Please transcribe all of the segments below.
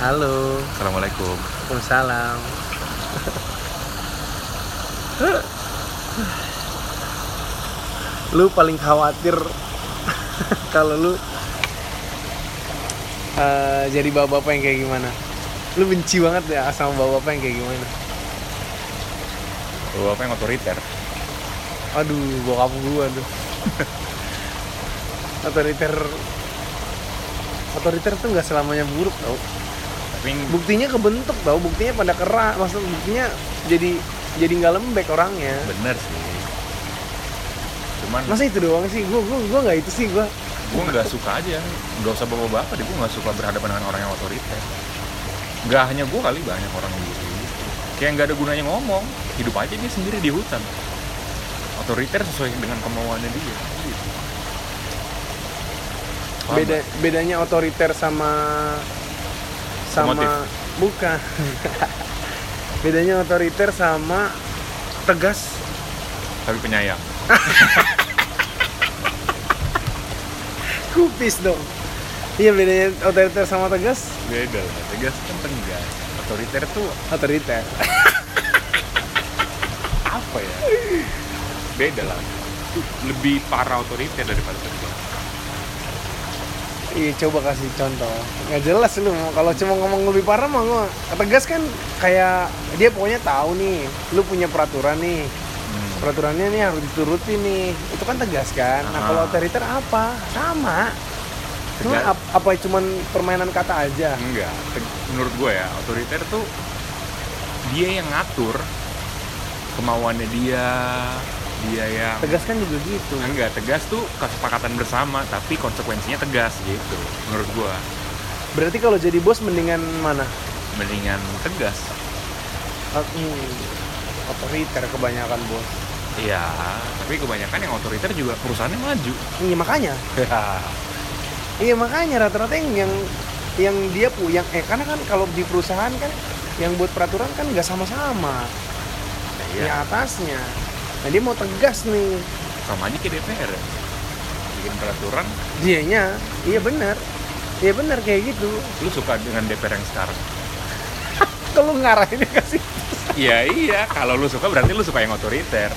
Halo. Assalamualaikum. Waalaikumsalam. Lu paling khawatir kalau lu jadi bapak-bapak yang kayak gimana? Lu benci banget ya sama bapak-bapak yang kayak gimana? Bapak yang otoriter. Aduh, bokap gua tuh. Otoriter tuh nggak selamanya buruk tau. Tapi buktinya kebentuk tau, buktinya pada keras, maksudnya buktinya jadi nggak lembek orangnya. Bener sih. Cuman masa itu doang sih, gua nggak itu sih gua nggak suka aja, nggak usah bapak-bapak deh, gua nggak suka berhadapan dengan orang yang otoriter. Nggak hanya gua kali, banyak orang yang gitu. Kayak nggak ada gunanya ngomong, hidup aja dia sendiri di hutan. Otoriter sesuai dengan kemauannya dia. Bedanya otoriter sama emotif. Bukan. Bedanya otoriter sama tegas tapi penyayang. Kupis dong. Iya, bedanya otoriter sama tegas. Beda lah, tegas kan tegas. Otoriter tuh otoriter. Apa ya? Beda lah. Lebih parah otoriter daripada tegas. Iya, coba kasih contoh. Nggak jelas lu, kalau cuma ngomong lebih parah mah gua. Tegas kan kayak dia pokoknya tahu nih, lu punya peraturan nih. Peraturannya nih harus dituruti nih. Itu kan tegas kan. Nah, kalau otoriter apa? Sama. Cuma apa cuman permainan kata aja? Enggak. Menurut gua ya, otoriter tuh dia yang ngatur kemauannya dia yang tegas kan juga gitu. Enggak, tegas tuh kesepakatan bersama tapi konsekuensinya tegas gitu menurut gua. Berarti kalau jadi bos mendingan mana? Mendingan tegas. Otoriter kebanyakan bos. Iya, tapi kebanyakan yang otoriter juga perusahaannya maju. Iya makanya. Iya makanya rata-rata yang dia yang karena kan kalau di perusahaan kan yang buat peraturan kan nggak sama-sama. Iya. Di atasnya. Nah dia mau tegas nih. Sama aja kayak DPR ya? Bikin peraturan. Dianya, iya benar. Iya benar kayak gitu. Lu suka dengan DPR yang sekarang? Kalau ngarahinnya ke situ. Ya iya, kalau lu suka berarti lu suka yang otoriter.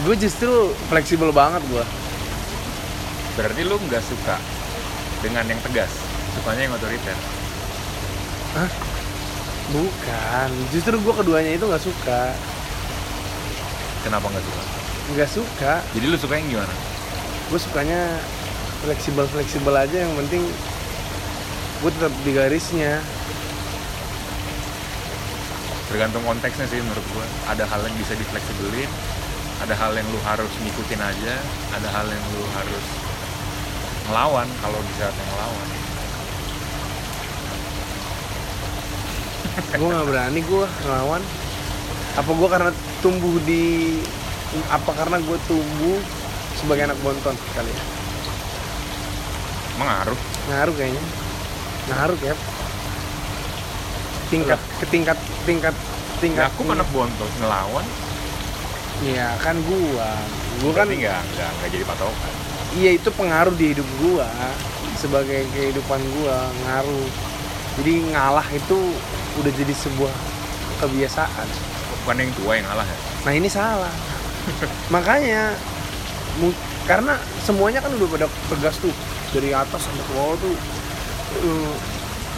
Gue justru fleksibel banget gue. Berarti lu nggak suka dengan yang tegas, sukanya yang otoriter. Hah? Bukan, justru gue keduanya itu nggak suka. Kenapa nggak suka? Nggak suka. Jadi lu suka yang gimana? Gue sukanya fleksibel aja, yang penting gue tetap di garisnya. Tergantung konteksnya sih menurut gue. Ada hal yang bisa difleksibelin, ada hal yang lu harus ngikutin aja, ada hal yang lu harus ngelawan kalau bisa ngelawan. Gue nggak berani gue ngelawan. Karena gue tumbuh sebagai anak bonton kali ya. Ngaruh kayaknya. Ngaruh ya. Tingkat. Aku anak bonton ngelawan. Iya kan gue kan nggak jadi patokan. Iya itu pengaruh di hidup gue sebagai kehidupan gue ngaruh. Jadi ngalah itu udah jadi sebuah kebiasaan. Bukan yang tua yang ngalah ya? Nah ini salah. Makanya karena semuanya kan udah pada tegas tuh. Dari atas sampai ke bawah tuh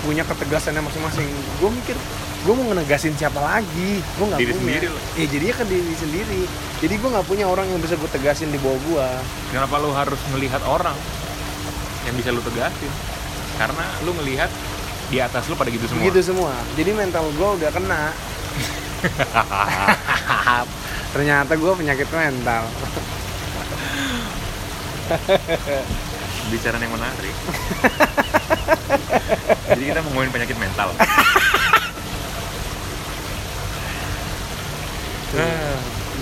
punya ketegasannya masing-masing. Gue mikir, gue mau ngenegasin siapa lagi? Gue gak diri punya sendiri loh. Ya jadinya kan diri sendiri. Jadi gue gak punya orang yang bisa gue tegasin di bawah gue. Kenapa lu harus melihat orang yang bisa lu tegasin? Karena lu ngelihat di atas lu pada gitu semua. Gitu semua. Jadi mental gue udah kena. Ternyata gue penyakit mental. Bicaraan yang menarik. Jadi kita ngomongin penyakit mental.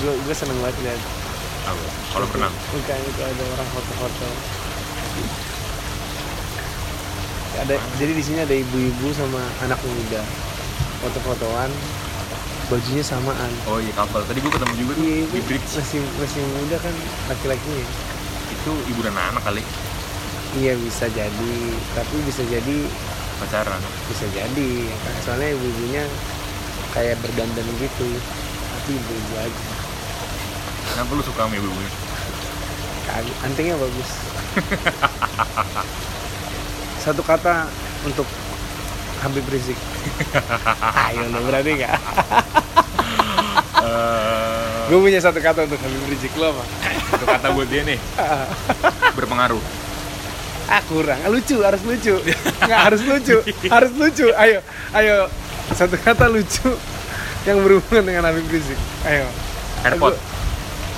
Gue seneng banget lihat. Kalau berenang. Bukan itu ada orang foto-foto. Jadi di sini ada ibu-ibu sama anak muda foto-fotoan, bajunya samaan. Oh iya couple. Tadi gue ketemu juga tuh di bridge. Masih muda kan laki-lakinya. Itu ibu dan anak kali. Iya bisa jadi, tapi bisa jadi pacaran. Bisa jadi, soalnya ibu-ibunya kayak berdandan gitu, tapi ibu-ibu aja. Kenapa lu suka sama ibu-ibunya? Antingnya bagus. Satu kata untuk Habib Rizik. Ayo lo berani nggak? Gue punya satu kata untuk Habib Rizik, lo apa? Satu kata buat dia nih. Berpengaruh. Kurang. Lucu, harus lucu. Nggak harus lucu, harus lucu. Ayo. Satu kata lucu yang berhubungan dengan Habib Rizik. Ayo. Airport.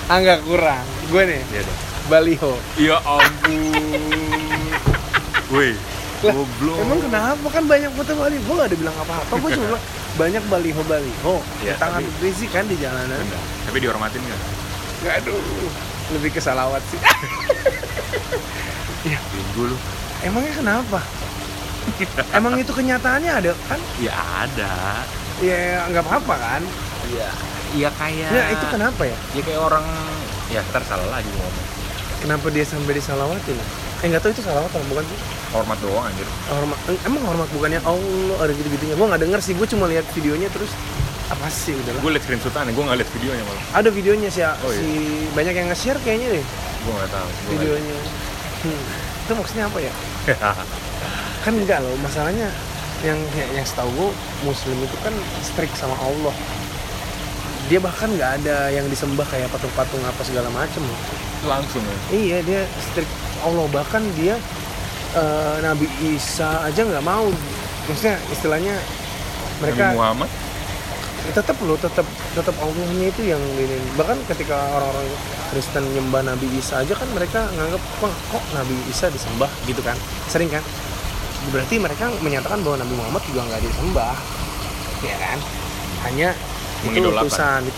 Nggak kurang. Gue nih. Baliho. Ya ampun. Woi. Goblok. Emang kenapa? Kan banyak foto baliho, gak ada bilang apa-apa. Gue cuma bilang banyak baliho ya, tangan Habib Rizik kan di jalanan. Enggak. Tapi dihormatin gak? Enggak, aduh. Lebih ke salawat sih. Ya dulu. Emangnya kenapa? Emang itu kenyataannya ada kan? Ya ada. Ya gak apa-apa kan? Ya. Ya kayak ya, itu kenapa ya? Ya kayak orang. Ya tersalah lagi ngomong. Kenapa dia sampai disalawatin? Nggak tahu itu salawat atau bukan sih? Hormat doang anjir. Hormat, emang hormat bukannya Allah ada gitu-gitunya. Gue nggak denger sih, gue cuma lihat videonya terus apa sih udahlah. Gue lihat screenshotannya, gue nggak lihat videonya malah. Ada videonya sih, si banyak yang nge-share kayaknya deh. Gue nggak tahu. Videonya. Itu maksudnya apa ya? Kan enggak loh, masalahnya yang setahu gue Muslim itu kan strict sama Allah. Dia bahkan nggak ada yang disembah kayak patung-patung apa segala macem loh. Langsung ya? Iya, dia strict Allah. Bahkan dia Nabi Isa aja nggak mau, maksudnya istilahnya mereka Nabi Muhammad tetap Allahnya itu yang ini. Bahkan ketika orang-orang Kristen nyembah Nabi Isa aja kan mereka nganggap kok Nabi Isa disembah gitu kan, sering kan, berarti mereka menyatakan bahwa Nabi Muhammad juga nggak disembah ya kan, hanya itu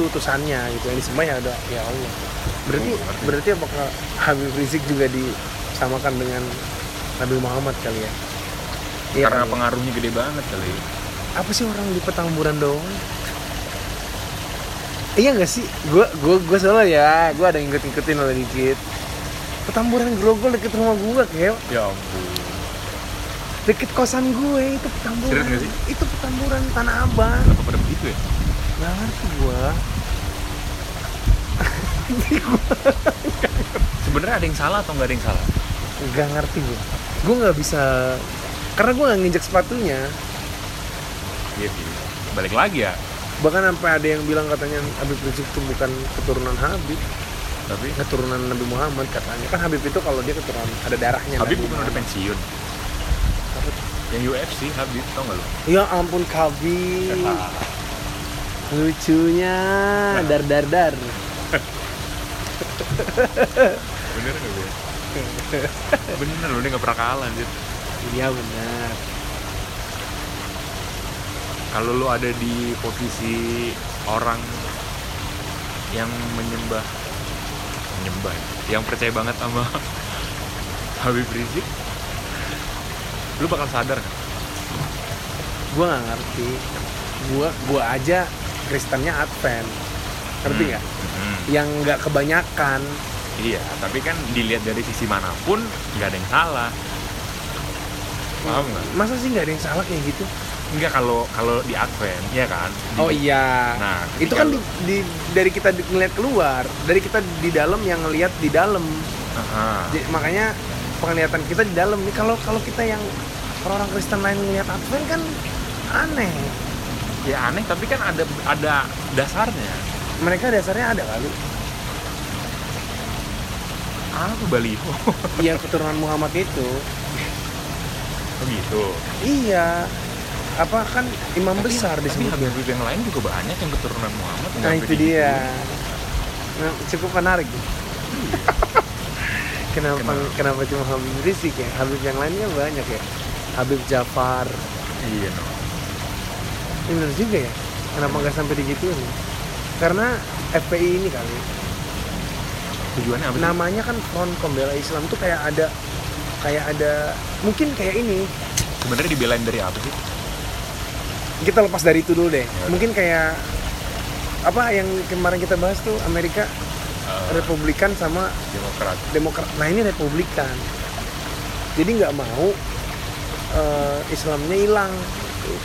utusannya gitu, yang disembah ya ada ya Allah. Berarti apakah Habib Rizik juga disamakan dengan Nabi Muhammad kali ya? Karena kali pengaruhnya gede banget kali. Apa sih orang di Petamburan doang? Iya nggak sih? Gue soalnya ya, gue ada ngikut-ngikutin lah dikit. Petamburan Grogol deket rumah gue kayak. Ya ampun. Deket kosan gue itu Petamburan. Serius nggak sih? Itu Petamburan Tanah Abang. Apa pada begitu ya? Nggak ngerti gue. Sebenarnya ada yang salah atau nggak ada yang salah? Nggak ngerti gue nggak bisa karena gue nggak nginjek sepatunya. Iya sih, balik lagi ya. Bahkan sampai ada yang bilang katanya Habib Rizik itu bukan keturunan Habib, tapi keturunan Nabi Muhammad katanya. Kan Habib itu kalau dia keturunan ada darahnya. Habib bukan udah pensiun? Yang UFC Habib tau nggak lo? Ya ampun Habib. Lucunya dar. Bener gak gue? Bener loh, dia gak pernah kalah anjir. Iya bener. Kalau lo ada di posisi orang yang menyembah, yang percaya banget sama Habib Rizik, lo bakal sadar gak? Gue gak ngerti. Gue aja Kristennya Advent, ngerti gak? Yang nggak kebanyakan. Iya, tapi kan dilihat dari sisi manapun nggak ada yang salah. Paham nggak? Masa sih nggak ada yang salah kayak gitu? Enggak, kalau di Advent, ya kan? Oh iya. Nah, itu kan dari kita ngelihat keluar, dari kita di dalam yang ngelihat di dalam. Jadi, makanya penglihatan kita di dalam nih. Kalau kita yang orang Kristen lain ngelihat Advent kan aneh. Ya aneh, tapi kan ada dasarnya. Mereka dasarnya ada kali. Apa baliho? Iya, keturunan Muhammad itu. Oh gitu. Iya. Apa kan imam tapi, besar di sini. Tapi Habib yang lain juga banyak yang keturunan Muhammad. Nah, itu dia. Nah, cukup menarik. Kenapa cuma Habib Rizik ya? Habib yang lainnya banyak ya. Habib Jafar. Iya. Bener juga ya. Kenapa nggak sampai digituin? Karena FPI ini kali. Tujuannya apa? Namanya kan Front Pembela Islam tuh kayak ada mungkin kayak ini. Sebenarnya dibelain dari apa sih? Kita lepas dari itu dulu deh. Ya. Mungkin kayak apa yang kemarin kita bahas tuh Amerika Republikan sama Demokrat. Nah ini Republikan. Jadi nggak mau Islamnya hilang.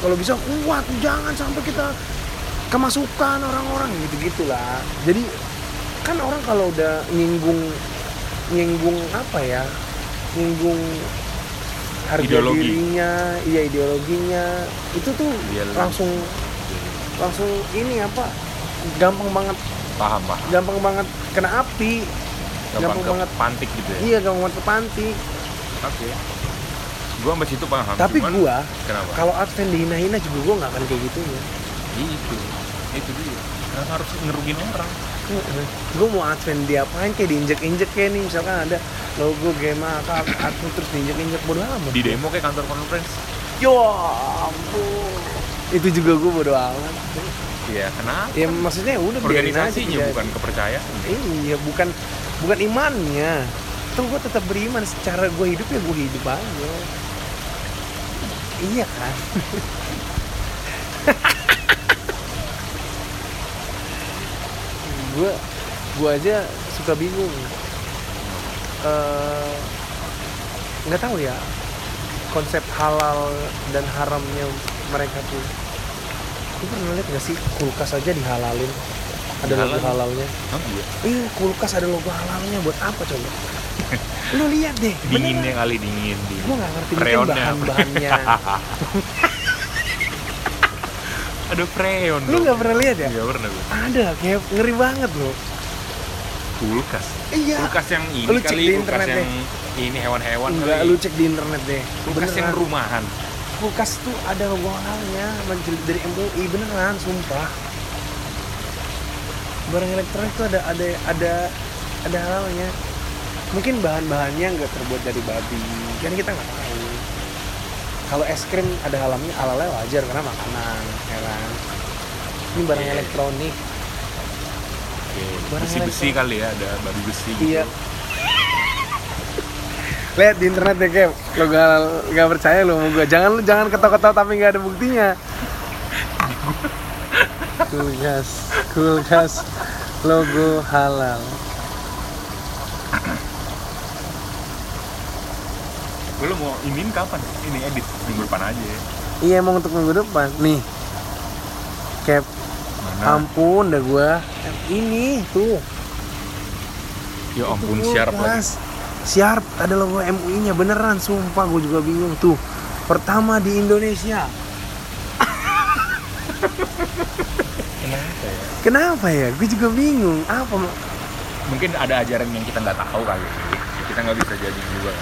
Kalau bisa kuat, jangan sampai kita kemasukan orang-orang gitu-gitulah. Jadi kan orang kalau udah nyinggung apa ya, nyinggung harga dirinya, iya ideologinya, itu tuh ideologi. langsung ini apa, gampang banget paham, gampang banget kena api, gampang banget pantik gitu ya. Iya, gampang banget pantik. Oke. Gua sama situ paham. Tapi cuman, gua kalau Advent dihina-hina juga gua nggak akan kayak gitu ya. Itu dia. Karena harus ngerugin orang. Gue mau Advent diapain, kayak diinjek-injek kayak nih, misalkan ada logo Gema atau terus diinjek-injek, bodo amat. Di demo kayak kantor conference. Ya ampun. Itu juga gue bodo amat. Iya, kenapa? Ya maksudnya udah organisasinya aja, bukan kepercayaan. Iya, bukan imannya. Tuh gue tetap beriman, secara gue hidup ya gue hidup aja. Iya kan? Gue aja suka bingung, nggak tahu ya konsep halal dan haramnya mereka tuh. Lu pernah lihat nggak sih kulkas aja dihalalin, ada logo halalnya? Oh, iya. Kulkas ada logo halalnya buat apa coba? Lu lihat deh. Dinginnya kali, dingin. Gue nggak ngerti mungkin bahannya. Ada freon. Lu nggak pernah lihat ya? Nggak pernah gue. Ada, kayak ngeri banget lo. Kulkas. Iya. Kulkas yang ini lu kali, kulkas yang ini hewan-hewan. Enggak, lu cek di internet deh. Kulkas beneran. Yang rumahan. Kulkas tuh ada ruangannya, dari MUI beneran, sumpah. Barang elektronik tuh ada halalnya. Mungkin bahan-bahannya nggak terbuat dari babi, kan kita nggak tahu. Kalau es krim ada halalnya wajar karena makanan, ya kan? Ini barang elektronik. Besi-besi kali ya, ada babi besi. Iya. Gitu. Lihat di internet deh, Kev. Lo gak percaya lo sama gue. Jangan ketawa-ketawa tapi gak ada buktinya. Kulkas logo halal. Gue lo mau ingin kapan? Ini edit minggu depan aja ya. Iya, emang untuk minggu depan. Nih Cap, ampun dah gue. Ini tuh, ya ampun, siarp lagi. Siarp, ada logo MUI nya beneran, sumpah. Gue juga bingung tuh. Pertama di Indonesia. Kenapa ya? Gue juga bingung. Apa? Mungkin ada ajaran yang kita gak tahu kali. Kita gak bisa jadi juga.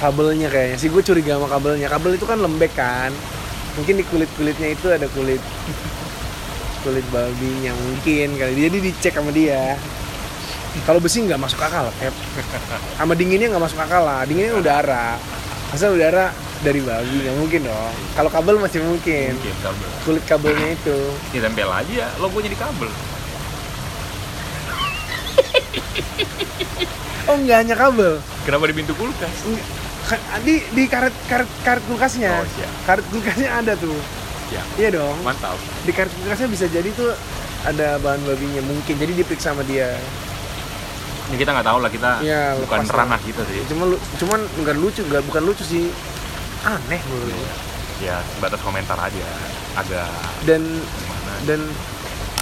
Kabelnya kayaknya sih, gue curiga sama kabelnya. Kabel itu kan lembek kan, mungkin di kulitnya itu ada kulit babinya mungkin kali, jadi dicek sama dia. Kalau besi nggak masuk akal, sama dinginnya nggak masuk akal lah. Dinginnya udara, asal udara dari babi nggak mungkin dong. Kalau kabel masih mungkin kabel. Kulit kabelnya itu ya tempel aja logonya di kabel. Oh, nggak hanya kabel. Kenapa di pintu kulkas? Di karet kulkasnya. Oh, iya. Karet kulkasnya ada tuh. Ya. Iya dong. Mantap. Di karet kulkasnya bisa jadi tuh ada bahan babinya mungkin. Jadi diperiksa sama dia. Ini kita nggak tahu lah, kita ya, bukan ranah kita sih. Cuman bukan lucu sih. Aneh menurut gue. Ya, sebatas komentar aja. Agak. Dan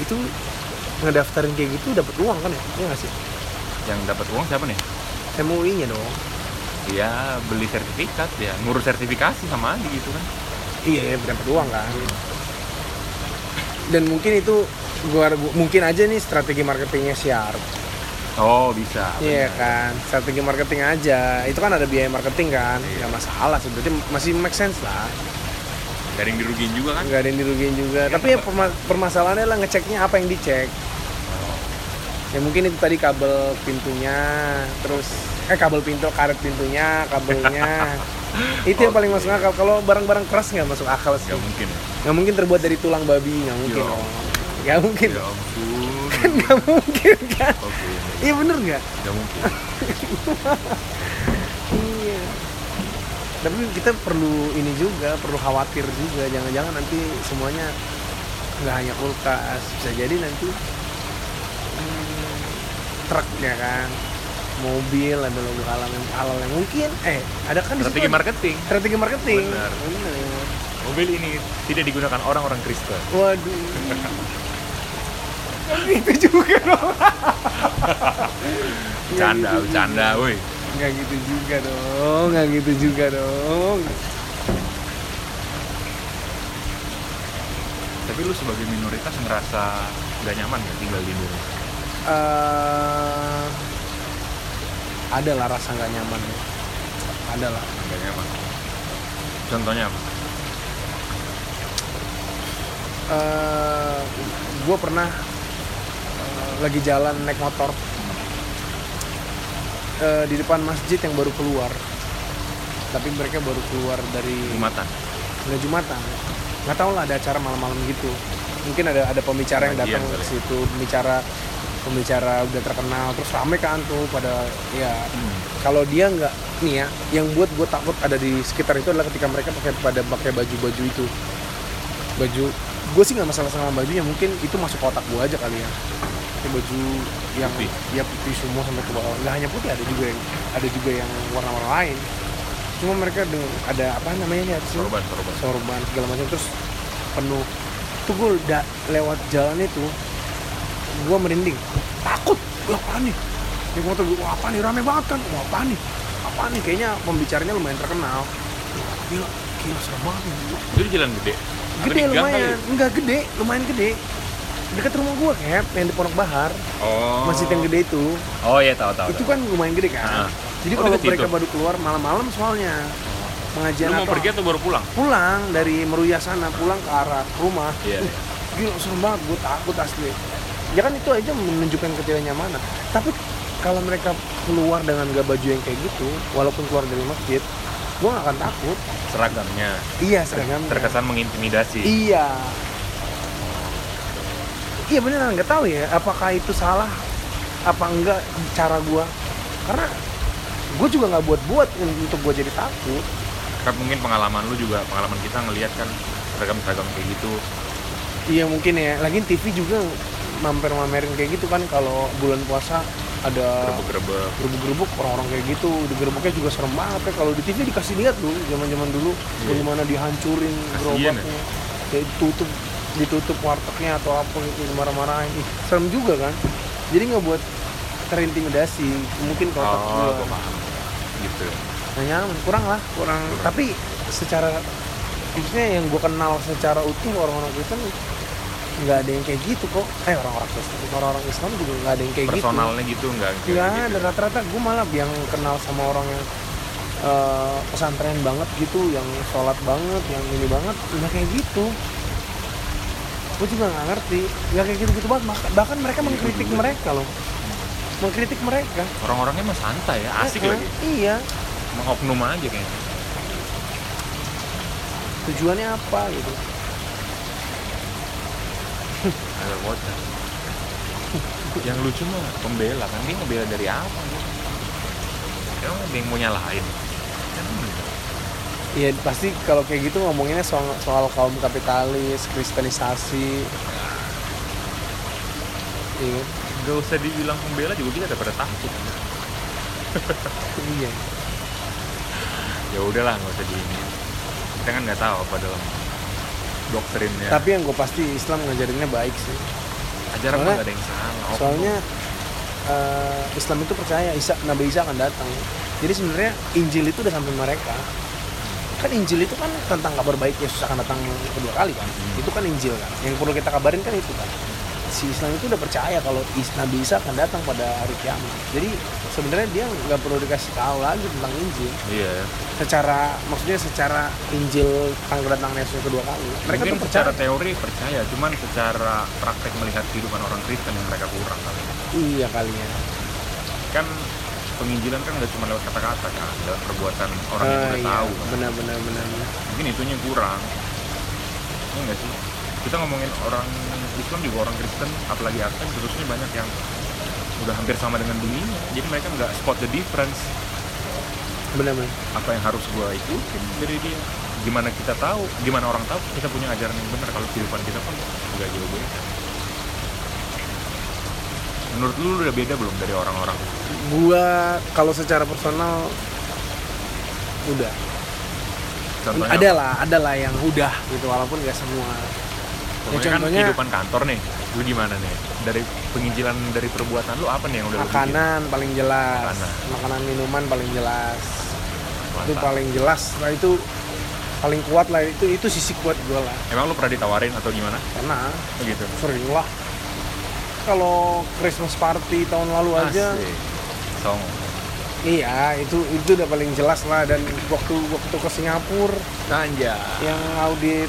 itu ngedaftarin kayak gitu dapat uang kan ya? Iya nggak sih? Yang dapat uang siapa nih? MUI-nya dong. Iya, beli sertifikat ya, ngurus sertifikasi sama aja gitu kan. Iya, dapat uang kan. Dan mungkin itu mungkin aja nih strategi marketingnya Siarp. Oh, bisa. Iya kan, strategi marketing aja. Itu kan ada biaya marketing kan. Iya. Gak masalah sebenarnya, masih make sense lah. Gak ada yang dirugiin juga kan? Gak ada yang dirugiin juga. Ya, tapi ya permasalahannya lah ngeceknya apa yang dicek. Ya mungkin itu tadi kabel pintunya, terus karet pintunya, kabelnya. Itu yang paling masuk akal. Kalau barang-barang keras nggak masuk akal sih. Nggak mungkin terbuat dari tulang babi, nggak mungkin. Nggak mungkin. Ya ampun. Kan nggak mungkin kan? Iya bener nggak? Nggak mungkin. Iya. Tapi kita perlu ini juga, perlu khawatir juga. Jangan-jangan nanti semuanya nggak hanya kulkas, bisa jadi nanti truknya kan mobil, label-label halal yang mungkin ada kan di situ strategi marketing. Benar. Mobil ini tidak digunakan orang-orang Kristen. Waduh. Itu juga dong. Bercanda, woi. Enggak gitu juga dong. Tapi lu sebagai minoritas ngerasa gak nyaman gak tinggal di Indonesia? Adalah rasa gak nyaman. Adalah. Gak nyaman. Contohnya apa? Gue pernah lagi jalan naik motor di depan masjid yang baru keluar. Tapi mereka baru keluar dari Jumatan. Nggak tahu lah, ada acara malam-malam gitu. Mungkin ada pembicara yang datang ke situ, pembicara udah terkenal, terus rame kan tuh pada Kalau dia nggak nih ya, yang buat gue takut ada di sekitar itu adalah ketika mereka pakai baju-baju itu. Baju gue sih nggak masalah sama bajunya, mungkin itu masuk kotak gue aja kali ya. Baju yang putih semua sampai ke bawah, nggak hanya putih, ada juga yang warna-warna lain. Cuma mereka dengan ada apa namanya sih, sorban segala macam, terus penuh tuh. Gue lewat jalan itu gue merinding, takut. Wah, apaan nih? Di motor gue, wah apaan nih, rame banget kan. Wah apaan nih, kayaknya pembicaranya lumayan terkenal. Gila serem banget nih. Itu jalan gede lumayan, enggak gede, lumayan gede, dekat rumah gue Cap, yang di Pondok Bahar. Masjid yang gede itu. Oh iya, tahu. Itu kan lumayan gede kan. Jadi kalau mereka baru keluar malam-malam soalnya. Pengajian lu mau pergi atau baru pulang? Pulang dari Meruya sana, pulang ke arah rumah. Iya. Gila serem banget, gue takut asli. Ya kan itu aja menunjukkan ketidaknyamanan. Tapi kalau mereka keluar dengan gak baju yang kayak gitu, walaupun keluar dari masjid, gue gak akan takut. Seragamnya. Iya, seragamnya. Terkesan mengintimidasi. Iya. Iya beneran, nggak tahu ya apakah itu salah apa enggak cara gue, karena gue juga nggak buat untuk gue jadi takut. Karena mungkin pengalaman lu juga, pengalaman kita ngelihat kan seragam-seragam kayak gitu. Iya mungkin ya, lagi TV juga mamerin kayak gitu kan, kalau bulan puasa ada gerubuk-gerubuk orang-orang kayak gitu. Gerubuknya juga serem banget ya, kalau di TV dikasih lihat lu zaman-zaman dulu bagaimana dihancurin gerobaknya, kayak ditutup wartegnya atau apa gitu, marah-marahin. Serem juga kan, jadi nggak buat terintimidasi mungkin kotak gue gitu. Nah nyaman, kurang. Tapi secara maksudnya yang gue kenal secara utuh orang-orang Kristen nggak ada yang kayak gitu kok. Orang-orang Islam juga nggak ada yang kayak personalnya gitu. Personalnya gitu nggak gitu. Rata-rata gue malah yang kenal sama orang yang pesantren banget gitu, yang sholat banget, yang ini banget, nggak kayak gitu. Gue juga nggak ngerti, nggak kayak gitu-gitu banget. Bahkan mereka mengkritik mereka. Orang-orangnya mah santai ya, asik lagi. Iya. Mengoknum aja kayaknya. Tujuannya apa gitu? Ada bocah. Yang lucu mah pembela kan, dia ngebela dari apa? Emang ada yang mau nyalahin? Iya pasti kalau kayak gitu ngomonginnya soal kaum kapitalis, kristenisasi. Iya. Gak usah dibilang pembela juga, kita udah pada takut. Iya. Ya udahlah, nggak usah diini. Kita kan nggak tahu apa dalam doktrinnya. Tapi yang gue pasti Islam ngajarinnya baik sih. Ajaran nggak ada yang salah. Soalnya Islam itu percaya Nabi Isa akan datang. Jadi sebenarnya Injil itu udah sampai mereka. Kan Injil itu kan tentang kabar baik Yesus akan datang kedua kali kan. Itu kan Injil kan, yang perlu kita kabarin kan itu kan. Si Islam itu udah percaya kalau Nabi Isa akan datang pada hari kiamat. Jadi sebenarnya dia nggak perlu dikasih tahu lagi tentang Injil. Iya. Maksudnya secara Injil tentang kedatangan Yesus kedua kali. Mereka mungkin tuh percaya. Secara teori percaya, cuman secara praktek melihat kehidupan orang Kristen yang mereka kurang kali. Iya kali ya. Kan penginjilan kan nggak cuma lewat kata-kata kan, lewat perbuatan orang yang udah tahu. Benar. Mungkin itunya kurang. Ini nggak sih. Kita ngomongin orang Islam juga, orang Kristen, apalagi Advent khususnya banyak yang udah hampir sama dengan dunia. Jadi mereka nggak spot the difference. Benar. Apa yang harus gua ikutin dari dia? Gimana kita tahu? Gimana orang tahu kita punya ajaran yang benar kalau kehidupan kita pun nggak jauh beda? Menurut lu udah beda belum dari orang-orang? Gua kalau secara personal udah. Contohnya ada lah yang udah gitu, walaupun gak semua. Contohnya, ya, contohnya kan kehidupan kantor nih, lu gimana nih? Dari penginjilan dari perbuatan lu apa nih yang udah lu bikin? Makanan paling jelas, makanan minuman paling jelas. Mantap. Itu paling jelas, nah itu paling kuat lah, itu sisi kuat gue lah. Emang lu pernah ditawarin atau gimana? Pernah, gitu. Sering lah. Kalau Christmas party tahun lalu aja. Song. Iya, itu udah paling jelas lah. Dan waktu ke Singapura, anjay, yang audit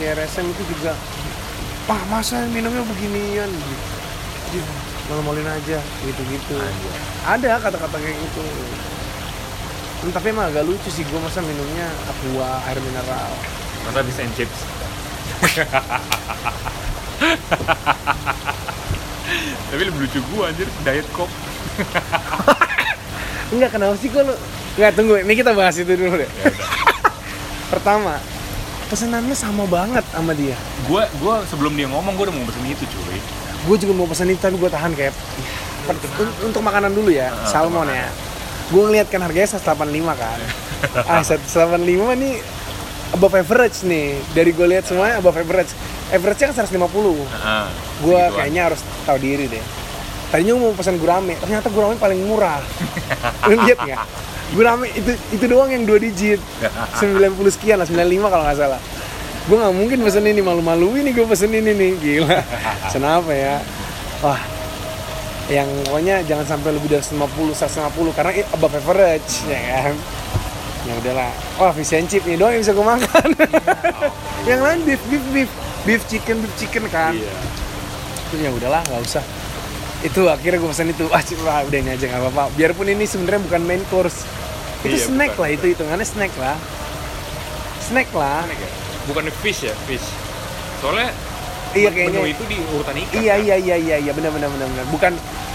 di RSM itu juga, "Pak, masa minumnya beginian?" gitu. "Malu-maluin aja," gitu-gitu. Anjay. Ada kata-kata kayak gitu. Tapi emang agak lucu sih, gue masa minumnya aqua, air mineral. Masa bisa chips. Tapi lebih lucu gue anjir, diet coke. Enggak, kenapa sih kok lu? Enggak, tunggu, ini kita bahas itu dulu deh. Pertama, pesenannya sama banget sama dia. Gue sebelum dia ngomong, gue udah mau pesen itu cuy. Gue juga mau pesen itu, tapi gue tahan kayak untuk makanan dulu ya, salmon ya. Gue ngeliat kan harganya 185 kan. 185 nih above average nih. Dari gue lihat semuanya above average. Average-nya kan 150. Gue kayaknya harus tahu diri deh. Tadinya mau pesan gurame, ternyata gurame paling murah. Lu lihat nggak? Gurame itu doang yang 2 digit. 90 sekian lah, 95 kalau nggak salah. Gue nggak mungkin pesen ini, malu-maluin nih gue pesen ini nih. Gila. Kenapa ya? Wah. Yang pokoknya jangan sampai lebih dari 150 karena above average, ya kan? Ya udahlah. Oh, fish and chip nih doang yang bisa gue makan. Yang lain beef chicken kan. Iya. Terus ya udahlah, nggak usah. Itu akhirnya gue pesan itu, udah ini aja nggak apa-apa. Biarpun ini sebenarnya bukan main course, itu iya, snack bukan, lah itu hitungannya snack lah. Ya? Bukan fish ya, fish. Soalnya iya, kayaknya menu itu di urutan ikan. Iya, benar.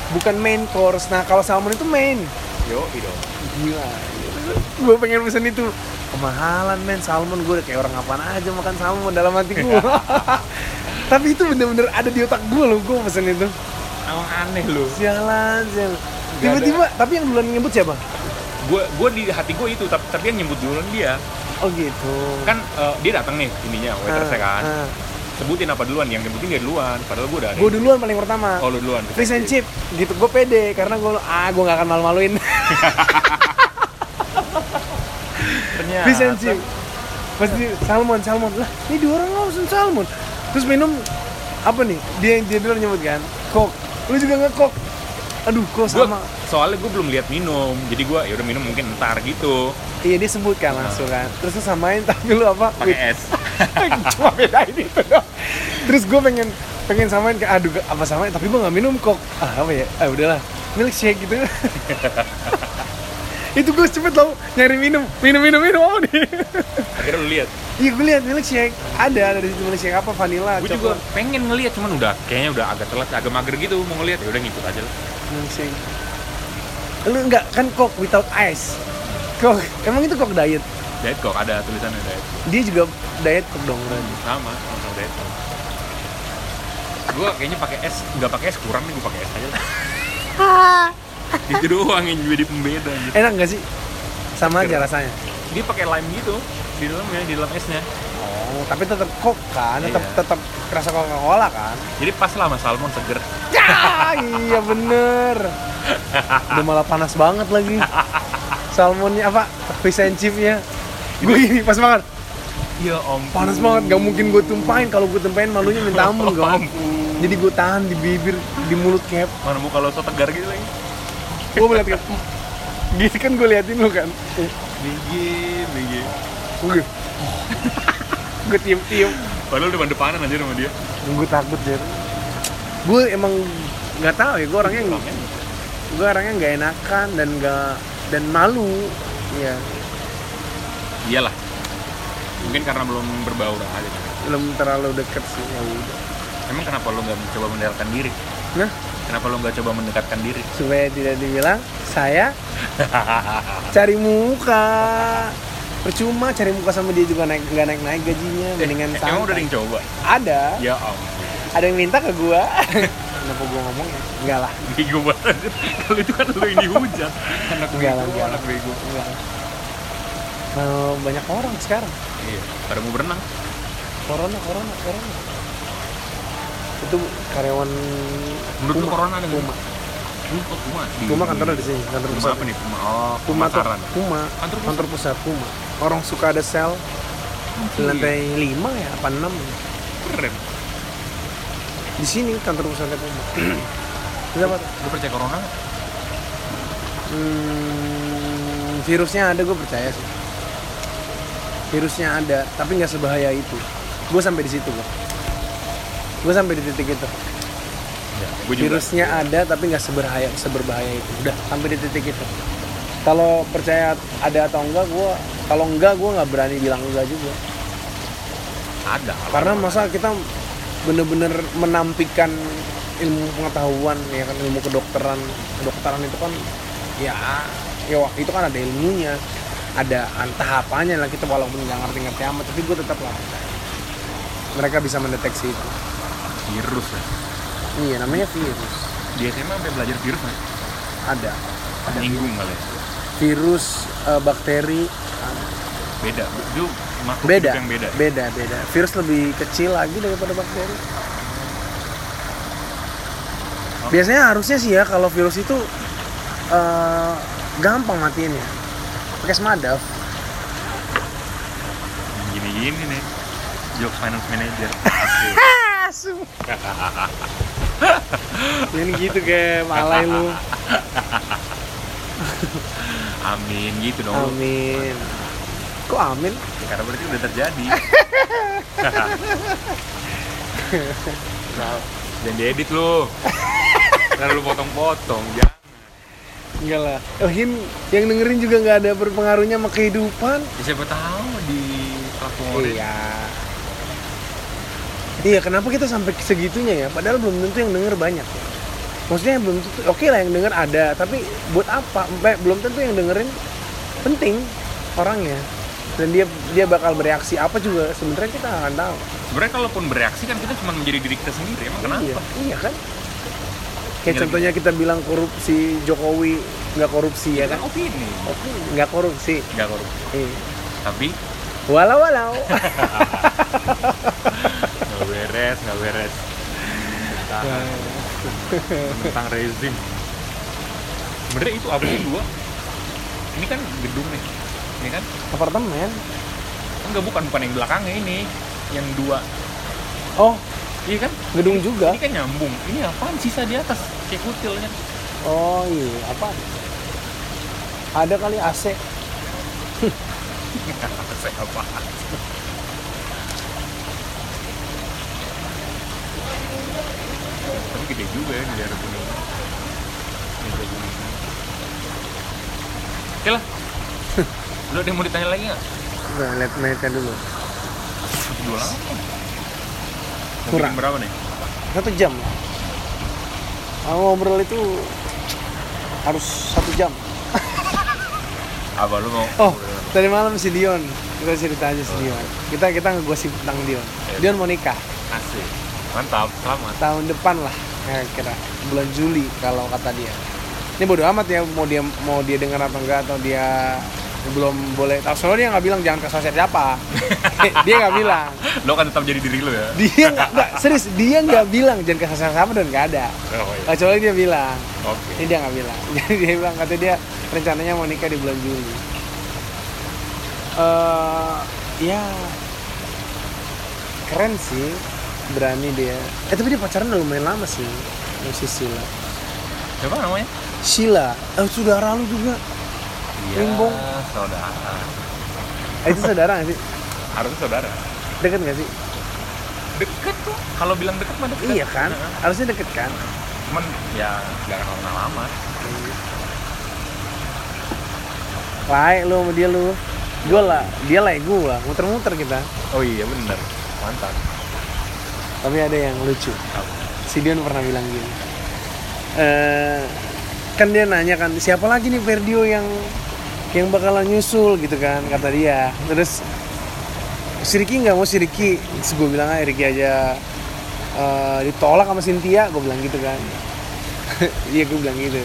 Bukan main course. Nah, kalau salmon itu main. Yo. Gila. Gue pengen pesan itu. Kemahalan men salmon, gue udah kayak orang apaan aja makan salmon dalam hati gue. Tapi itu benar-benar ada di otak gue loh, gue pesan itu. Emang aneh loh. Sialan. Tiba-tiba, tapi yang duluan nyebut siapa? Gue di hati gue itu, tapi yang nyebut duluan dia. Oh gitu. Kan dia datang nih, ininya waitersnya kan. Sebutin apa duluan, yang penting dia duluan, padahal gue udah ada. Gue duluan paling pertama. Oh lu duluan. Fish and chip, gitu. Gue pede, karena gue gak akan malu-maluin. Ternyata. Fish and chip. Pasti salmon. Lah, ini 2 orang langsung salmon. Terus minum, apa nih? Dia duluan nyebut kan? Coke. Lu juga nge-coke? Aduh, kok sama. Soalnya gue belum lihat minum, jadi gue yaudah minum mungkin ntar gitu. Iya, dia sebut kan langsung kan. Terus lu samain, tapi lu apa? Pakai es. Cuma bedain itu dong. Terus gue pengen samain kayak samain, tapi gue nggak minum kok. Udahlah milkshake gitu. Itu gue cepet tau nyari minum apa nih. Akhirnya lu lihat? Iya, gue lihat milkshake ada di situ, milkshake apa vanilla. Gue juga pengen ngelihat, cuman kayaknya udah agak telat, agak mager gitu mau ngelihat. Ya udah ngikut aja lah. Milkshake. Lu enggak kan Coke without ice. Coke emang itu Coke diet. Diet Coke, ada tulisannya diet. Dia juga diet Coke dong berarti. Sama diet Coke. Gue kayaknya pakai es, nggak pakai es kurang nih, gue pakai es aja lah. Itu doang yang jadi pembeda gitu. Enak nggak sih? Sama aja rasanya. Dia pakai lime gitu di dalam esnya. Oh, tapi tetap Coke kan, tetap rasa Coca-Cola kan. Jadi pas lah sama salmon seger. Iya bener. Udah malah panas banget lagi. Salmonnya apa? Fish and chipnya. Gue gini pas makan, ya ampun, panas banget, gak mungkin gue tumpahin. Kalau gue tumpahin malunya minta ampun. Jadi gue tahan di bibir, di mulut kayak mana mau kalau so tegar gitu lagi. Gue melihat kayak gitu kan, gue liatin lu kan begini gue tiup padahal udah depanan aja sama dia. Gue takut Jer, gue emang gak tahu ya, gue orangnya gak enakan dan malu ya. Iyalah, mungkin karena belum berbaur aja, belum terlalu dekat sih. Ya udah, emang kenapa lo nggak mencoba mendekatkan diri? Nah, kenapa lo nggak coba mendekatkan diri supaya tidak dibilang saya cari muka? Percuma cari muka sama dia juga nggak naik gajinya, mendingan sama. Emang udah yang coba? Ada. Ya om. Ada yang minta ke gua. Kenapa gue ngomongnya? Enggak lah. Bego banget. Kalau itu kan lo yang dihujat. Anak bego, anak bego. Banyak orang sekarang. Iya, pada mau berenang. Corona. Itu karyawan. Menurut corona ada nggak? Puma kantornya di sini, kantor pusat. Apa nih Puma? Oh, Puma. Kantor pusat Puma. Orang suka ada sel di lantai 5 ya, apa 6? Keren. Di sini kantor pusatnya Puma. Siapa? Gue percaya corona. Virusnya ada, gue percaya sih. Virusnya ada, tapi nggak sebahaya itu. Gue sampai di situ, gue sampai di titik itu. Virusnya ada tapi nggak seberbahaya itu. Udah sampai di titik itu. Kalau percaya ada atau enggak, gue kalau enggak gue nggak berani bilang enggak juga. Ada. Karena masa kita bener-bener menampikan ilmu pengetahuan, ya kan, ilmu kedokteran. Kedokteran itu kan ya itu kan ada ilmunya, ada tahapannya lah. Kita walaupun nggak ngerti-ngerti amat, tapi gue tetap lah. Mereka bisa mendeteksi itu. Virus ya. Iya, namanya virus. Dia SMA sampai belajar virus kan? Ada. Nyinggung kali ya? Virus, bakteri. Beda, itu makhluk hidup yang beda. Beda. Virus lebih kecil lagi daripada bakteri. Oh. Biasanya harusnya sih ya, kalau virus itu gampang matiinnya. Pakai smadaf. Gini-gini nih. Jokes finance manager. Asum. Jangan gitu kayak malai lu. Amin gitu dong. Amin. Kok amin? Ya, karena berarti udah terjadi. Nah, jangan diedit lu. Karena lu potong-potong, jangan. Enggak lah. Elhin yang dengerin juga nggak ada berpengaruhnya sama kehidupan. Ya, siapa tahu di platform. Iya. Iya, kenapa kita sampai segitunya ya? Padahal belum tentu yang denger banyak. Maksudnya belum tentu, oke lah yang denger ada, tapi buat apa? Belum tentu yang dengerin penting orangnya. Dan dia bakal bereaksi apa juga sebenarnya kita nggak akan tahu. Sebenarnya kalaupun bereaksi kan kita cuma menjadi diri kita sendiri, emang kenapa? Iya kan? Kayak ini contohnya lagi. Kita bilang korupsi, Jokowi nggak korupsi ya kan? Opini. Nggak korupsi. Iya. Tapi? Walau. Nggak beres. Tentang rezim. Sebenarnya itu apa sih gua? Ini kan gedung nih. Ini kan apartemen. Enggak, bukan yang belakangnya ini. Yang dua. Oh, iya kan? Gedung ini, juga. Ini kan nyambung. Ini apaan sisa di atas? Kayak kutilnya. Oh, iya, apa? Ada kali AC. AC apa? Tapi gede juga ya di daerah gunung. Oke lah. Lu ada yang mau ditanya lagi nggak? Nggak, lihat menitnya dulu. 2 kurang berapa nih? 1 jam. Ngobrol itu harus 1 jam. Apa lu mau? Oh, tadi malam si Dion. Kita cerita aja si Dion. Kita ngegosip tentang Dion. Dion mau nikah. Asik. Mantap, selamat. Tahun depan lah, kira bulan Juli kalau kata dia. Ini bodo amat ya, mau dia dengar apa enggak atau dia belum boleh. Soalnya dia nggak bilang jangan ke sosial siapa. Dia nggak bilang. Lo kan tetap jadi diri lo ya. Dia nggak, serius dia nggak bilang jangan ke sosial siapa dan nggak ada. Oh, iya. Kecuali dia bilang. Okay. Ini dia nggak bilang. Jadi dia bilang katanya dia rencananya mau nikah di bulan Juli. Ya keren sih. Berani dia. Tapi dia pacaran udah lumayan lama sih. Musisi Sheila. Siapa namanya? Sheila. Saudara lu juga. Iya, Limbong. Saudara. Itu saudara gak sih? Harusnya saudara. Deket gak sih? Deket tuh. Kalau bilang deket mah deket. Iya kan? Harusnya deket kan? Cuman ya gak kenal lama. Lai lu sama dia lu. Gue lah. Dia lai gue. Muter-muter kita. Oh iya bener. Mantap. Tapi ada yang lucu. Si Dion pernah bilang gini, kan dia nanya kan siapa lagi nih Verdio yang bakalan nyusul gitu kan, kata dia. Terus si Riki nggak mau, si Riki, terus gue bilang ah Riki aja ditolak sama Cynthia, gue bilang gitu kan. Iya gue bilang gitu.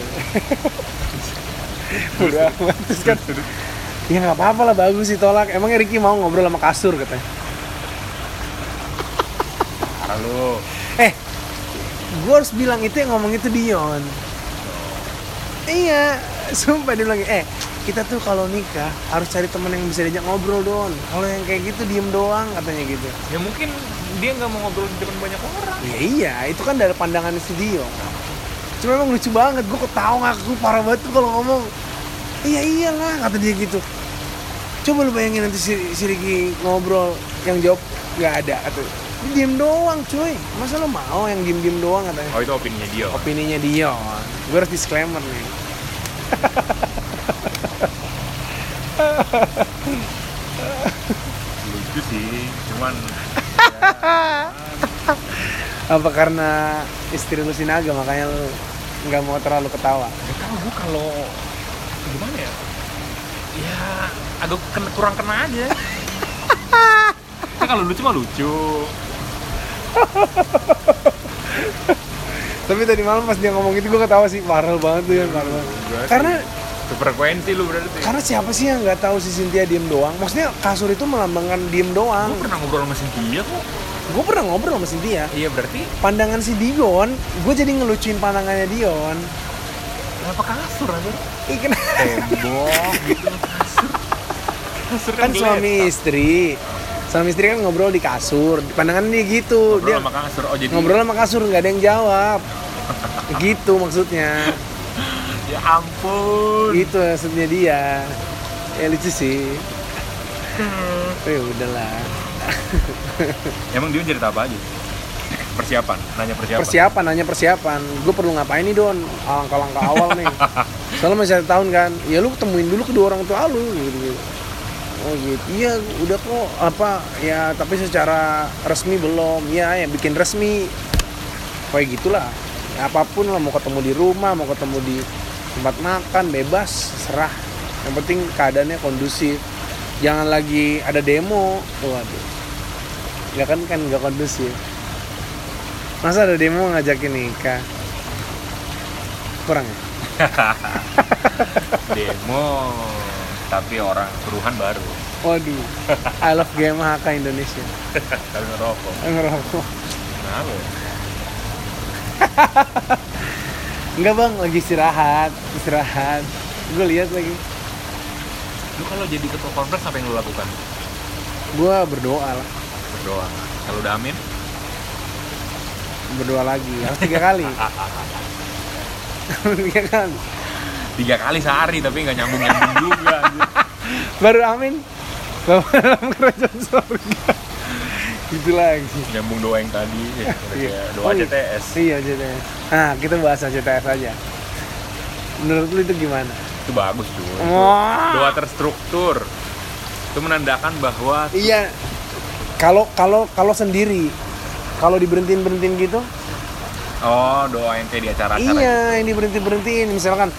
Udah amat, terus kan ya nggak apa-apa lah, bagus ditolak. Emangnya Ricky mau ngobrol sama kasur katanya. Halo. Gue harus bilang itu, yang ngomong itu Dion. Iya, sumpah dia bilang, kita tuh kalau nikah harus cari teman yang bisa diajak ngobrol, Don. Kalau yang kayak gitu diem doang katanya gitu. Ya mungkin dia nggak mau ngobrol di depan banyak orang. Ya iya, itu kan dari pandangannya si Dion. Cuma emang lucu banget, gue ketawa ngaku parah banget tuh kalau ngomong. Iya iyalah kata dia gitu. Coba lu bayangin nanti si Ricky ngobrol, yang jawab nggak ada atau diem doang cuy, masa lo mau yang diem doang katanya. Oh itu opininya Dion. Opininya Dion, gue harus disclaimer nih. Lucu sih, cuman ya. Apa karena istri lu sinaga makanya lu nggak mau terlalu ketawa? Gak tau gue kalau gimana ya, ya agak kurang kena aja. Nah, kalau lucu mah lucu. Tapi tadi malam pas dia ngomong itu gue ketawa sih, parah banget tuh ya, parah. Karena superfrekuensi lu berarti. Karena siapa sih yang nggak tahu si Cynthia diem doang? Maksudnya kasur itu melambangkan diem doang. Gue pernah ngobrol sama Cynthia kok. Gue pernah ngobrol sama Cynthia. Iya berarti. Pandangan si Dion, gue jadi ngelucuin pandangannya Dion. Kenapa kasur aja? Ikan. Tembok gitu kasur. Kasur kan suami istri. Sama istri kan ngobrol di kasur, pandangan dia gitu. Ngobrol dia sama kasur, oh jadi ngobrol sama kasur, nggak ada yang jawab. Gitu maksudnya. Ya ampun. Gitu maksudnya dia. Ya lucu sih. Ya udahlah. Emang dia cerita apa aja? Persiapan. Gue perlu ngapain nih Don? Langkah-langkah awal nih. Soalnya masih 1 tahun kan. Ya lu ketemuin dulu kedua orang tua lu gitu. Oh gitu, iya udah kok apa ya, tapi secara resmi belum ya, yang bikin resmi kayak gitulah ya, apapun lah, mau ketemu di rumah, mau ketemu di tempat makan, bebas serah, yang penting keadaannya kondusif, jangan lagi ada demo. Waduh ya kan nggak kondusif, masa ada demo ngajakin nikah, kurang ya? Demo tapi orang suruhan baru. Waduh, I love GMHK Indonesia. Tapi ngerokok. Kenapa? Enggak bang, lagi istirahat. Gue lihat lagi. Lu kalau jadi ketua korpres apa yang lu lakukan? Gue berdoa lah. Berdoa. Kalau udah amin? Berdoa lagi, harus 3 kali. 3 kali. 3 kali sehari tapi nggak nyambung juga. Baru amin, bapak dalam kerajaan surga. Gitu lagi. Nyambung doa yang tadi, ya, iya. Doa JTS. Iya JTS. Nah kita bahas JTS aja. Menurut lu itu gimana? Itu bagus tuh. Wow. Doa terstruktur. Itu menandakan bahwa. Iya. Kalau sendiri, kalau diberhentiin gitu. Oh doa yang kayak di acara-acara. Iya gitu. Yang diberhentiin misalkan.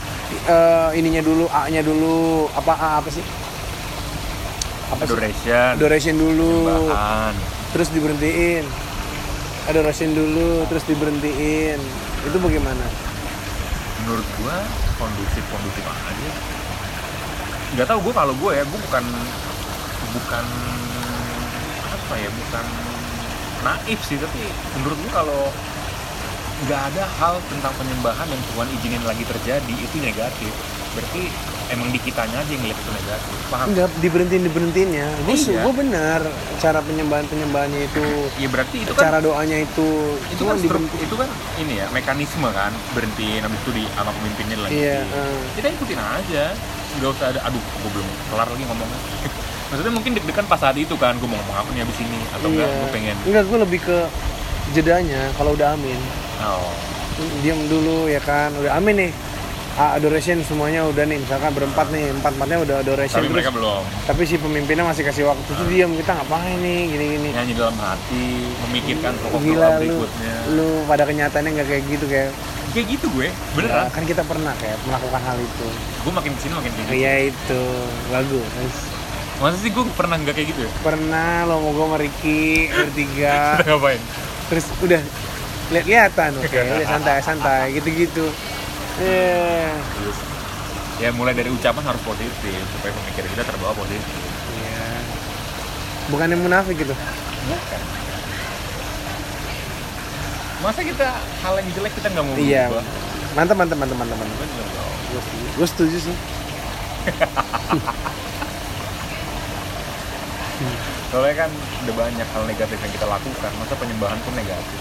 Ininya dulu, A-nya dulu, apa sih? Apa duration dulu. Bahan. Terus diberhentiin. Duration dulu, terus diberhentiin. Itu bagaimana? Menurut gua kondusif aja. Enggak tahu gua, kalau gua ya, gua bukan naif sih, tapi menurut gua kalau nggak ada hal tentang penyembahan yang Tuhan izinin lagi terjadi itu negatif, berarti emang di kitanya aja yang ngeliat itu negatif, paham? Nggak, diberhentiin ya, gue benar cara penyembahannya itu, ya berarti itu cara kan, doanya itu kan itu kan ini ya mekanisme kan, berhentiin habis itu di sama pemimpinnya lagi, yeah, kita ikutin aja, nggak usah ada aduh gue belum kelar lagi ngomongnya. Maksudnya mungkin deg-degan pas saat itu kan, gue mau ngomong apa nih abis ini atau yeah. Enggak, gue lebih ke jedanya kalau udah amin. Oh. Diam dulu ya kan, udah amin nih. Adoration semuanya udah nih, misalkan berempat nih, empat-empatnya udah adoration. Tapi terus, mereka belum. Tapi si pemimpinnya masih kasih waktu. Terus diam, kita ngapain nih, gini-gini. Nyanyi dalam hati, memikirkan pokok-pokok berikutnya. Lu pada kenyataannya nggak kayak gitu kayak. Kayak gitu gue, beneran. Ya, kan kita pernah kayak melakukan hal itu. Gue makin kesini makin kayak gitu. Iya itu, bagus. Masa sih gue pernah nggak kayak gitu ya? Pernah, lo mau gue sama Ricky, bertiga. Kita ngapain? terus udah lihat-lihatan, oke, santai-santai gitu-gitu. Yeah. Ya mulai dari ucapan harus positif supaya pemikiran kita terbawa positif. Iya. Bukannya munafik gitu. Bukan. Masa kita hal yang jelek kita nggak mau berubah? Iya. Mantap. Gue setuju sih. Soalnya kan udah banyak hal negatif yang kita lakukan, masa penyembahan pun negatif.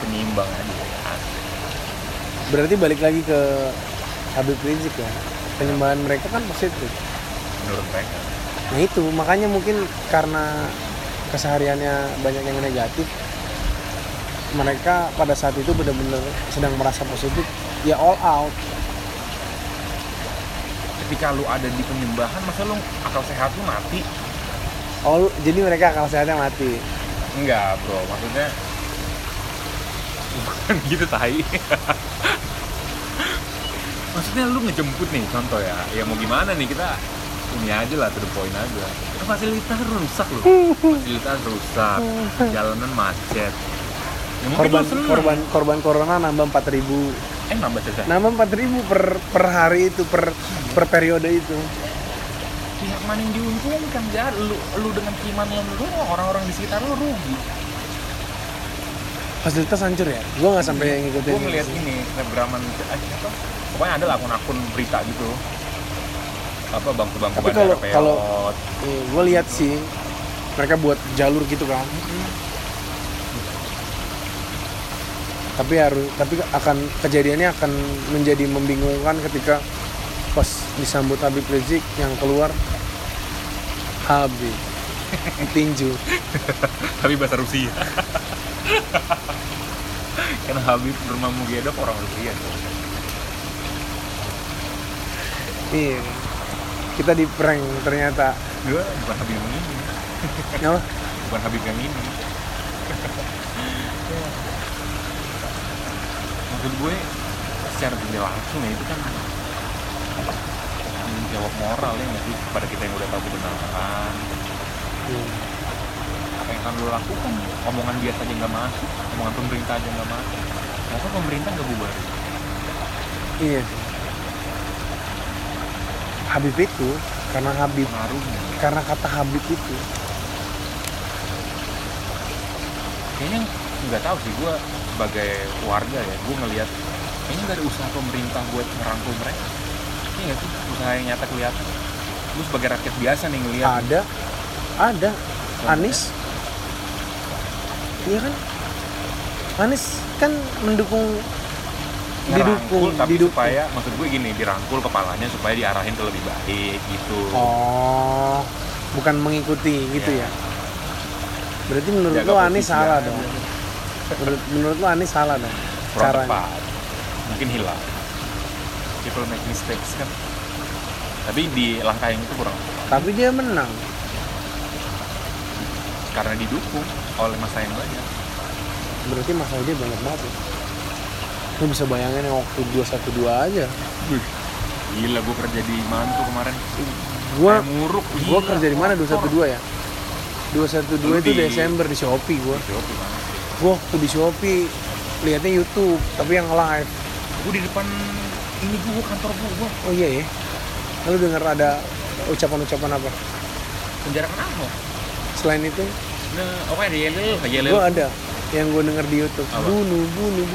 Penyimbangan juga asik. Berarti balik lagi ke Habib Rizik ya, penyembahan mereka kan positif menurut mereka. Nah itu, makanya mungkin karena kesehariannya banyak yang negatif, mereka pada saat itu benar-benar sedang merasa positif, ya all out. Ketika lu ada di penyembahan, masa lu akal sehat lu mati? Oh, jadi mereka akal sehatnya mati? Enggak bro, maksudnya bukan gitu tai. Maksudnya lu ngejemput nih, contoh ya, ya mau gimana nih, kita ini aja lah, to the point aja. Fasilitas rusak loh, jalanan macet. Ya, korban corona nambah 4.000. Nambah 4.000 per hari itu, per periode itu. Pihak mana yang diuntungkan? Jadi lu dengan keimanan lu, orang-orang di sekitar lu rugi. Fasilitas hancur ya? Gua nggak sampai yang ngikutin. Gua ngeliat ini snapgraman apa? Pokoknya ada lah akun-akun berita gitu. Apa bangku-bangku bandara pelot. Kalau gua lihat sih, mereka buat jalur gitu kan. Tapi akan kejadiannya akan menjadi membingungkan ketika pas disambut Habib Rizik yang keluar Habib tinju. Habib bahasa Rusia. Karena Habib rumah Mugiadok orang Rusia. Iya. Kita di prank ternyata. Gua bukan Habib ini. Kenapa? Bukan Habib yang ini. Menurut gue secara tidak langsung ya itu kan menjawab moral ya nggak sih kepada kita yang udah tahu kebenaran. Apa yang akan lo lakukan? Omongan biasa aja nggak masuk, omongan pemerintah aja nggak masuk, maka pemerintah nggak bubar. Iya. Habib itu karena Habib pengaruhnya. Karena kata Habib itu kayaknya nggak tahu sih gue. Sebagai warga ya, gue ngelihat ini dari usaha pemerintah buat merangkul mereka. Ini nggak sih usaha yang nyata kelihatan. Gue sebagai rakyat biasa nih ngelihat. Ada. Anies, iya kan? Anies kan mendukung, didukung. Supaya, maksud gue gini, dirangkul kepalanya supaya diarahin ke lebih baik gitu. Oh, bukan mengikuti gitu ya? Berarti menurut lo Anies salah dong. Menurut lo Anies salah dong caranya? Tepat. Mungkin hilang. People make mistakes kan. Tapi di langkah yang itu kurang tepat. Tapi dia menang. Karena didukung oleh masa yang banyak. Berarti masalah dia banyak banget ya? Lo bisa bayangin yang waktu 212 aja. Gila, gue kerja di Mantu kemarin. Gue kerja di mana 212 ya? 212 itu Desember di Shopee gue. Di Shopee mana? Gue waktu di Shopee liatnya YouTube tapi yang live. Gue di depan ini gue kantor gue. Oh iya ya. Lalu denger ada ucapan-ucapan apa? Penjara kenapa? Selain itu? Nah, oke okay, yellow. Gue ada yang gue denger di YouTube. Apa?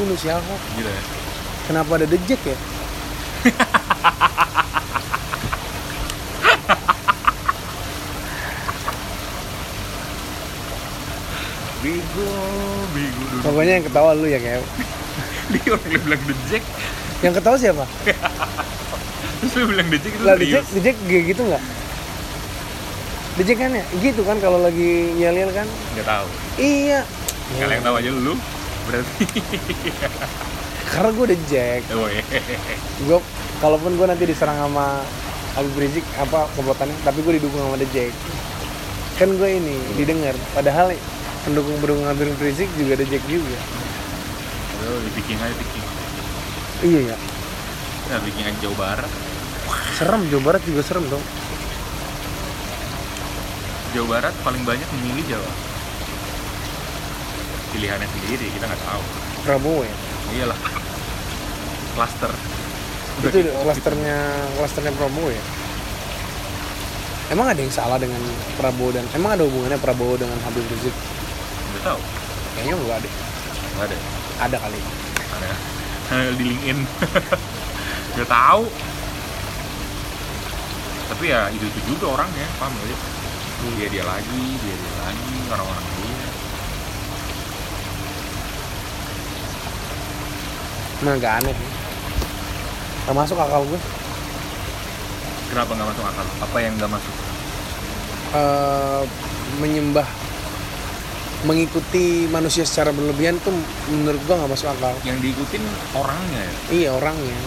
Bunuh siapa? Gila ya. Kenapa ada dejek ya? Bigo. Pokoknya yang ketawa lu ya kayak. Dia orang yang bilang dejek. Yang ketawa siapa? Terus lu bilang dejek itu serius. Dejek gitu enggak? Dejek kan ya? Gitu kan kalau lagi nyel-nyel kan? Enggak tahu. Iya. Kalau yang tahu aja lu berarti. Karena gue dejek. Oh iya. Gue kalaupun gue nanti diserang sama Habib Rizik apa komplotannya, tapi gue didukung sama dejek. Kan gue ini didengar padahal pendukung Habib Rizik juga ada Jack juga. Aduh, dibikin. Iya ya. Nah, bikin aja Jawa Barat. Serem, Jawa Barat juga serem dong. Jawa Barat paling banyak memilih Jawa. pilihannya sendiri, kita nggak tahu. Prabowo ya? Iyalah, klaster. Itu klasternya Prabowo ya? Emang ada yang salah dengan Prabowo dan emang ada hubungannya Prabowo dengan Habib Rizik? Nggak tahu. Kayaknya nggak ada. Nggak ada. Ada kali. Ada. Di LinkedIn. Nggak tahu. Tapi ya itu juga orangnya, paham nggak ya? Dia lagi orang-orang dia. Nah, nggak aneh. Nggak masuk akal gue. Kenapa nggak masuk akal? Apa yang nggak masuk? Menyembah, mengikuti manusia secara berlebihan tuh menurut gua nggak masuk akal. Yang diikutin orangnya ya? Iya, orangnya.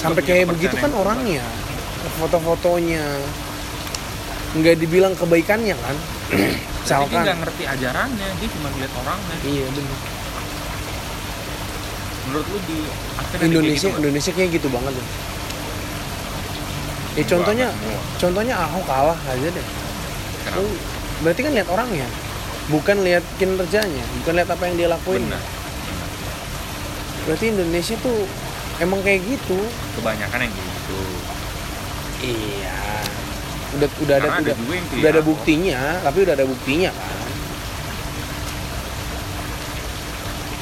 Sampai kayak begitu kan orangnya, foto-fotonya, nggak dibilang kebaikannya kan? Tapi dia nggak ngerti ajarannya, dia cuma lihat orangnya. Iya benar. Menurut lu di Indonesia kayak gitu banget ya. Ya contohnya Ahok kalah aja deh. Lu berarti kan lihat orangnya, bukan lihat kinerjanya, bukan lihat apa yang dia lakuin. Benar. Berarti Indonesia tuh emang kayak gitu. Kebanyakan yang gitu. Iya. Udah ada buktinya, tapi udah ada buktinya kan.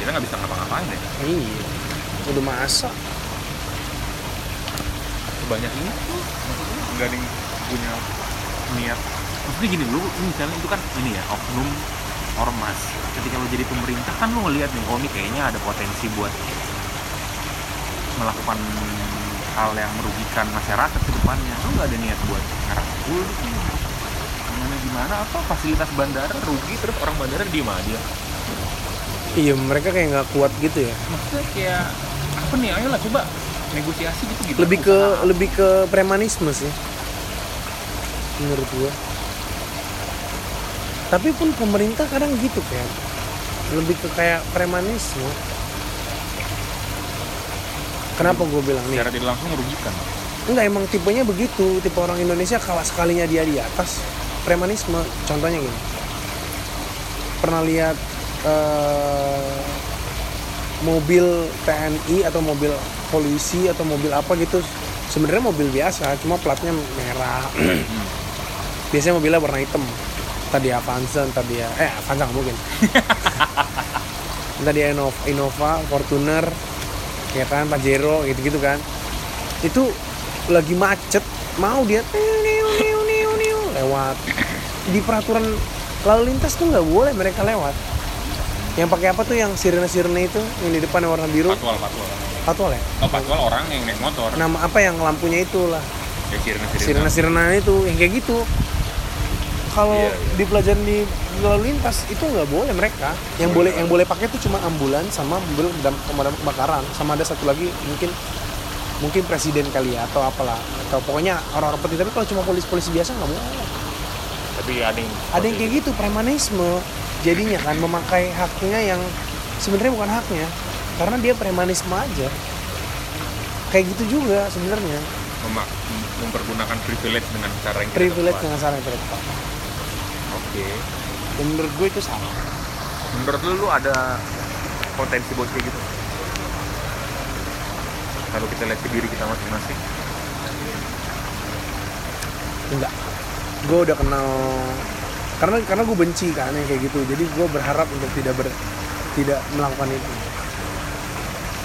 Kita nggak bisa ngapa-ngapain deh. Iya, udah masak. Sebanyak ini tuh nggak ada yang punya niat. Maksudnya gini, lu misalnya itu kan ini ya, oknum ormas. Ketika lu jadi pemerintah kan lu ngelihat nih, oh ini kayaknya ada potensi buat melakukan hal yang merugikan masyarakat ke depannya. Lu nggak ada niat buat ngerangkul, gimana apa fasilitas bandara rugi terus orang bandara diem aja. Iya, mereka kayak nggak kuat gitu ya. Maksudnya kayak apa nih? Ayolah coba negosiasi gitu. Lebih ke premanisme sih, menurut gua. Tapi pun pemerintah kadang gitu kayak lebih ke kayak premanisme. Kenapa gua bilang nih? Secara tidak langsung merugikan. Enggak, emang tipenya begitu. Tipe orang Indonesia kalau sekalinya dia di atas premanisme. Contohnya gini. Pernah lihat mobil TNI atau mobil polisi atau mobil apa gitu, sebenarnya mobil biasa cuma platnya merah. Biasanya mobilnya warna hitam, tadi Avanza, tadi Avanza mungkin, tadi Innova, Fortuner, ya kan, Pajero gitu-gitu kan. Itu lagi macet, mau dia lewat. Di peraturan lalu lintas tuh nggak boleh mereka lewat. Yang pakai apa tuh yang sirene-sirene itu, yang di depan yang warna biru? Patwal. Patwal ya? Oh, patwal orang yang naik motor. Nama apa yang lampunya itulah. Ya sirene-sirene itu, yang kayak gitu. Kalau di pelajaran di lalu lintas itu nggak boleh mereka. Yang boleh pakai itu cuma ambulans sama mobil pemadam kebakaran, sama ada satu lagi mungkin presiden kali ya atau apalah. Atau pokoknya orang-orang penting, tapi kalau cuma polisi-polisi biasa nggak boleh. Tapi ada yang kayak gitu, premanisme. Jadinya kan memakai haknya yang sebenarnya bukan haknya, karena dia premanisme aja. Kayak gitu juga sebenarnya. Mempergunakan privilege dengan cara yang tepat. Oke. Dan menurut gue itu salah. Menurut lu ada potensi buat kayak gitu? Kalau kita lihat ke diri kita masing-masing? Enggak. Gue udah kenal. Karena gue benci kan yang kayak gitu, jadi gue berharap untuk tidak melakukan itu,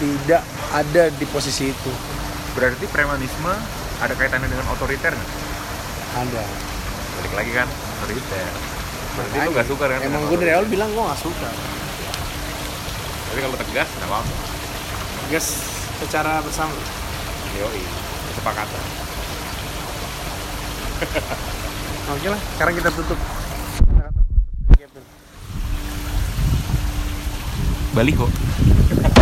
tidak ada di posisi itu. Berarti premanisme ada kaitannya dengan otoriter nggak? Ada. Balik lagi kan otoriter. Berarti lu nggak suka kan? Emang gue dari awal bilang gue nggak suka. Tapi kalau tegas nggak apa-apa. Tegas secara bersama. Yoi, kesepakatan. Oke lah, sekarang kita tutup. Baliho.